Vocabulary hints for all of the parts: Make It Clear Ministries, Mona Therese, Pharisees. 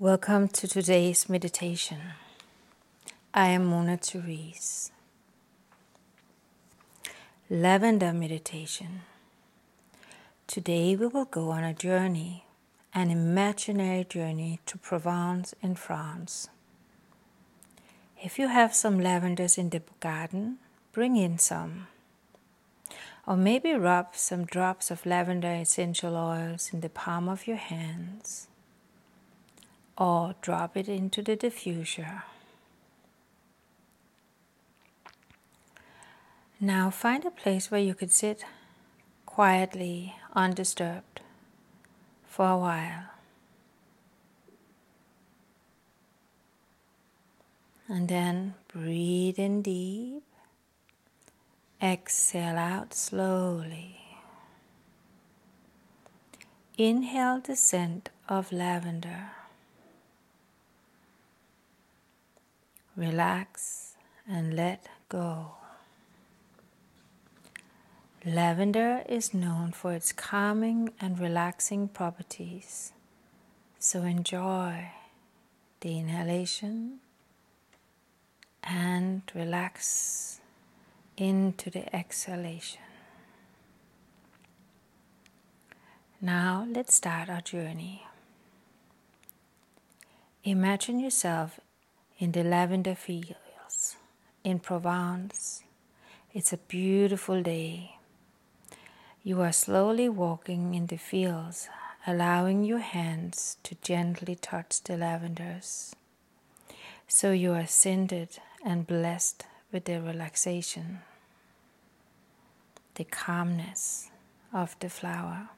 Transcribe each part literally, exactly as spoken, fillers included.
Welcome to today's meditation. I am Mona Therese. Lavender meditation. Today we will go on a journey, an imaginary journey to Provence in France. If you have some lavenders in the garden, bring in some. Or maybe rub some drops of lavender essential oils in the palm of your hands. Or drop it into the diffuser. Now find a place where you could sit quietly, undisturbed, for a while. And then breathe in deep. Exhale out slowly. Inhale the scent of lavender. Relax and let go. Lavender is known for its calming and relaxing properties, so enjoy the inhalation and relax into the exhalation. Now let's start our journey. Imagine yourself in the lavender fields, in Provence. It's a beautiful day. You are slowly walking in the fields, allowing your hands to gently touch the lavenders. So you are scented and blessed with the relaxation, the calmness of the flower.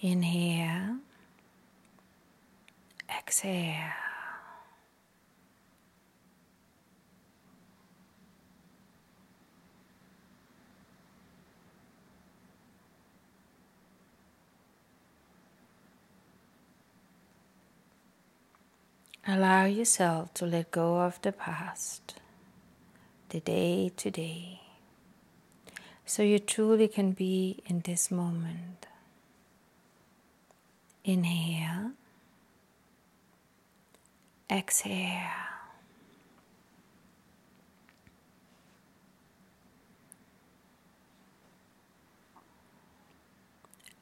Inhale, exhale. Allow yourself to let go of the past, the day to day, so you truly can be in this moment. Inhale, exhale.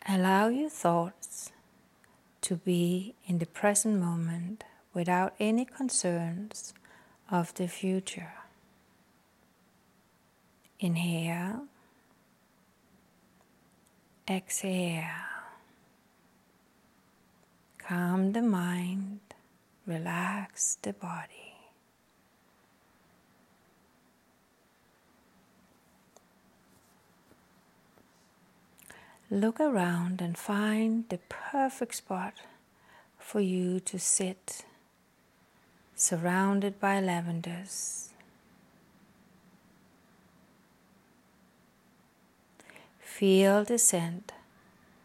Allow your thoughts to be in the present moment, without any concerns of the future. Inhale, exhale. Calm the mind, relax the body. Look around and find the perfect spot for you to sit, surrounded by lavenders. Feel the scent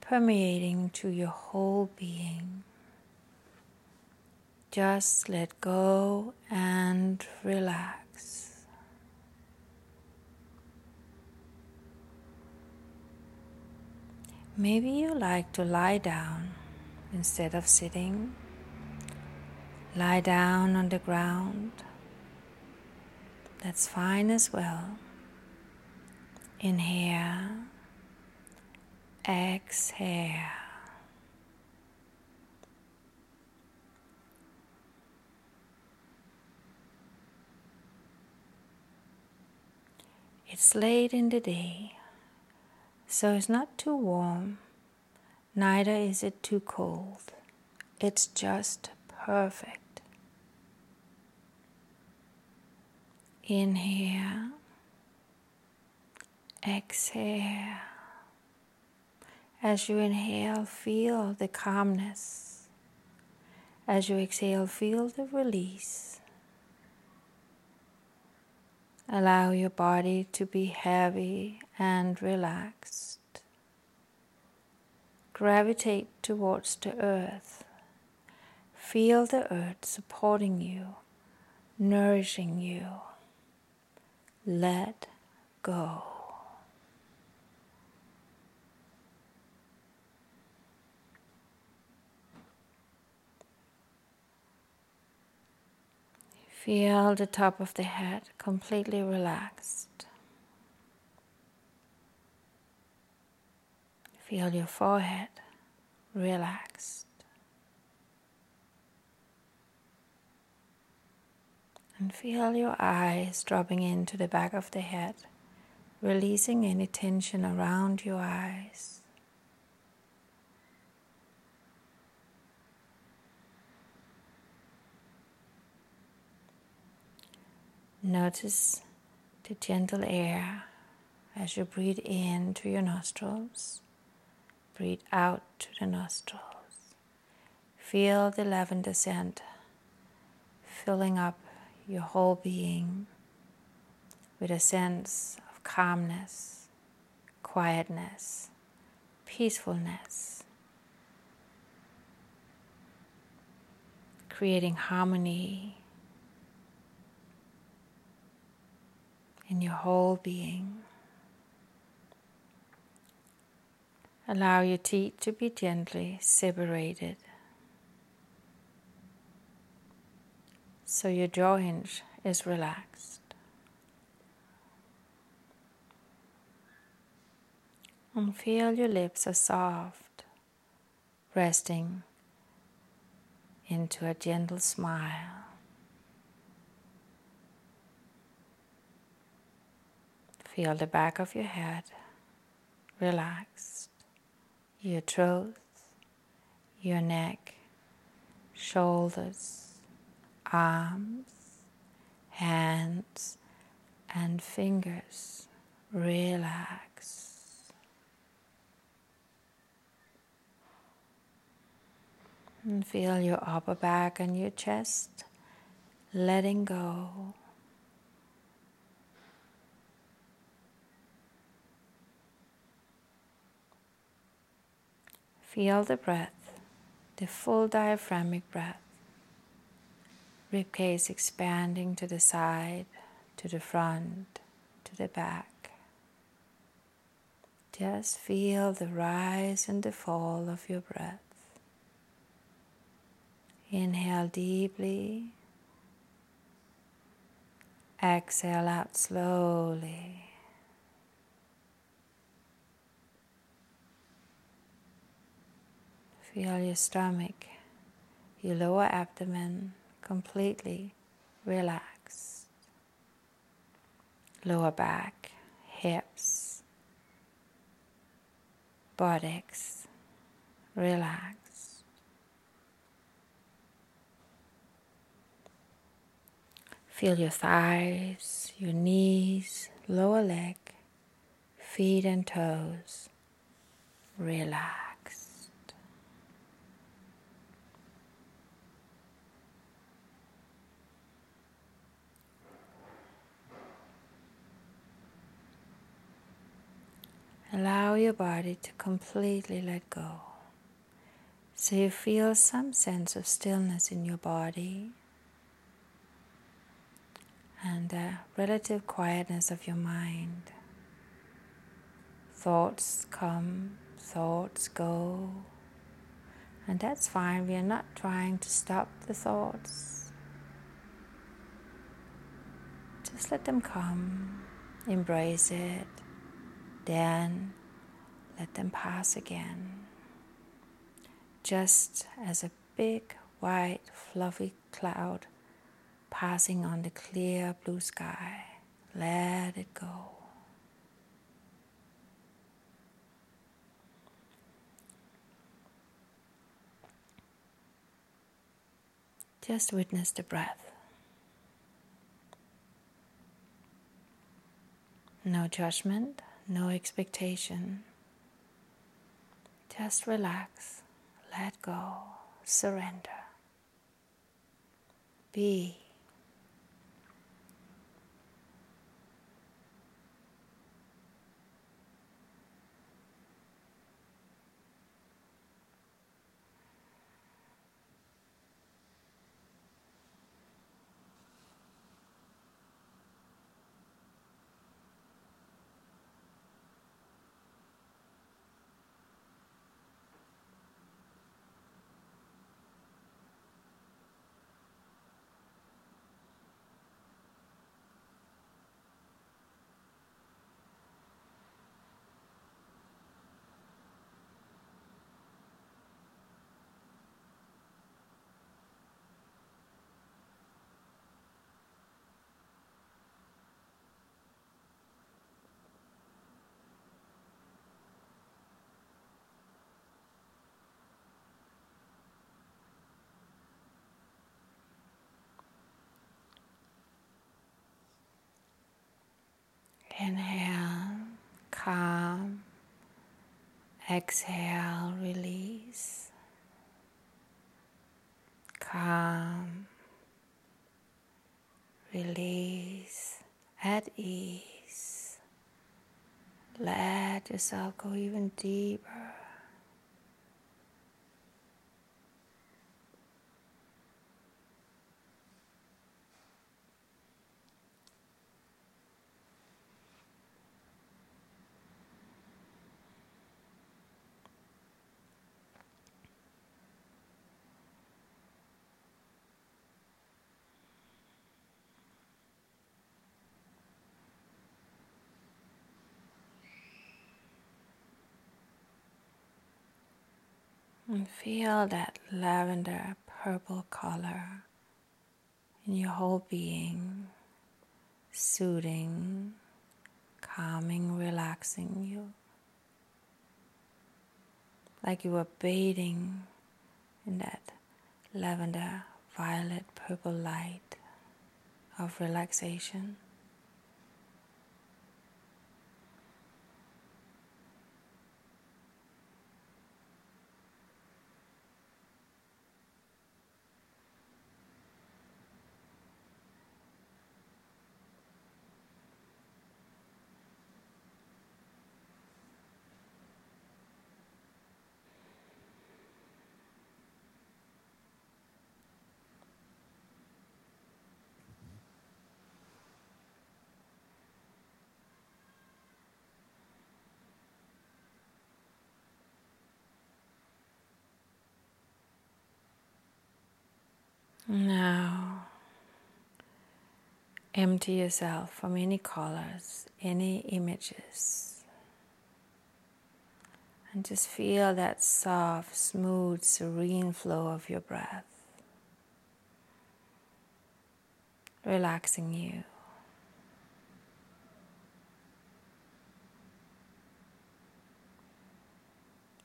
permeating to your whole being. Just let go and relax. Maybe you like to lie down instead of sitting. Lie down on the ground. That's fine as well. Inhale. Exhale. It's late in the day, so it's not too warm, neither is it too cold. It's just perfect. Inhale, exhale. As you inhale, feel the calmness. As you exhale, feel the release. Allow your body to be heavy and relaxed. Gravitate towards the earth. Feel the earth supporting you, nourishing you. Let go. Feel the top of the head completely relaxed. Feel your forehead relaxed. And feel your eyes dropping into the back of the head, releasing any tension around your eyes. Notice the gentle air as you breathe in through your nostrils, breathe out through the nostrils. Feel the lavender scent filling up your whole being with a sense of calmness, quietness, peacefulness, creating harmony in your whole being. Allow your teeth to be gently separated, so your jaw hinge is relaxed. And feel your lips are soft, resting into a gentle smile. Feel the back of your head relaxed, your throat, your neck, shoulders, arms, hands, and fingers relax. And feel your upper back and your chest letting go. Feel the breath, the full diaphragmic breath, ribcage expanding to the side, to the front, to the back. Just feel the rise and the fall of your breath. Inhale deeply, exhale out slowly. Feel your stomach, your lower abdomen completely relaxed. Lower back, hips, buttocks relaxed. Feel your thighs, your knees, lower leg, feet and toes relaxed. Allow your body to completely let go, so you feel some sense of stillness in your body and a relative quietness of your mind. Thoughts come, thoughts go, and that's fine. We are not trying to stop the thoughts. Just let them come, embrace it. Then let them pass again, just as a big, white, fluffy cloud passing on the clear blue sky. Let it go. Just witness the breath. No judgment. No expectation. Just relax, let go, surrender. Be. Inhale, calm. Exhale, release. Calm. Release. At ease. Let yourself go even deeper. And feel that lavender purple color in your whole being, soothing, calming, relaxing you. Like you were bathing in that lavender, violet, purple light of relaxation. Now, empty yourself from any colors, any images, and just feel that soft, smooth, serene flow of your breath, relaxing you.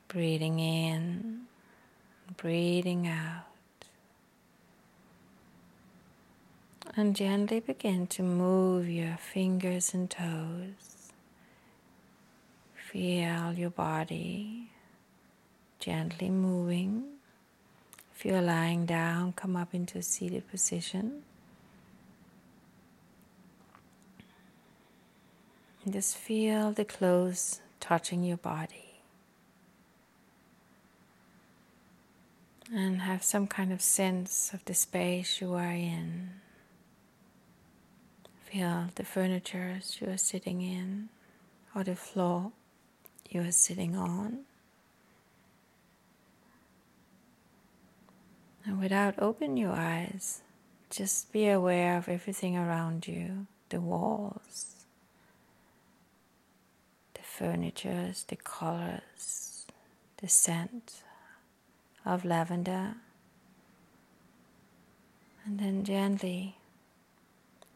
Breathing in, breathing out. And gently begin to move your fingers and toes. Feel your body gently moving. If you're lying down, come up into a seated position. And just feel the clothes touching your body. And have some kind of sense of the space you are in. Feel the furniture you are sitting in, or the floor you are sitting on. And without opening your eyes, just be aware of everything around you, the walls, the furniture, the colors, the scent of lavender. And then gently,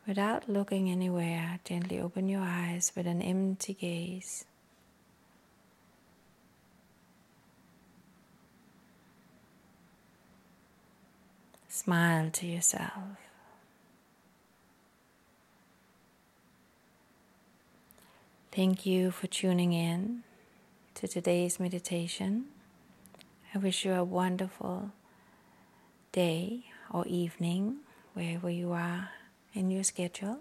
without looking anywhere, gently open your eyes with an empty gaze. Smile to yourself. Thank you for tuning in to today's meditation. I wish you a wonderful day or evening, wherever you are in your schedule.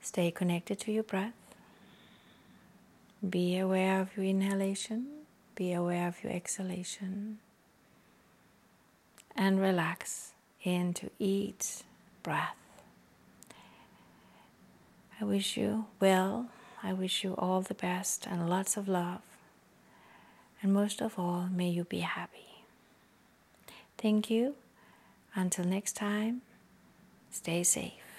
Stay connected to your breath. Be aware of your inhalation. Be aware of your exhalation. And relax into each breath. I wish you well. I wish you all the best and lots of love. And most of all, may you be happy. Thank you. Until next time. Stay safe.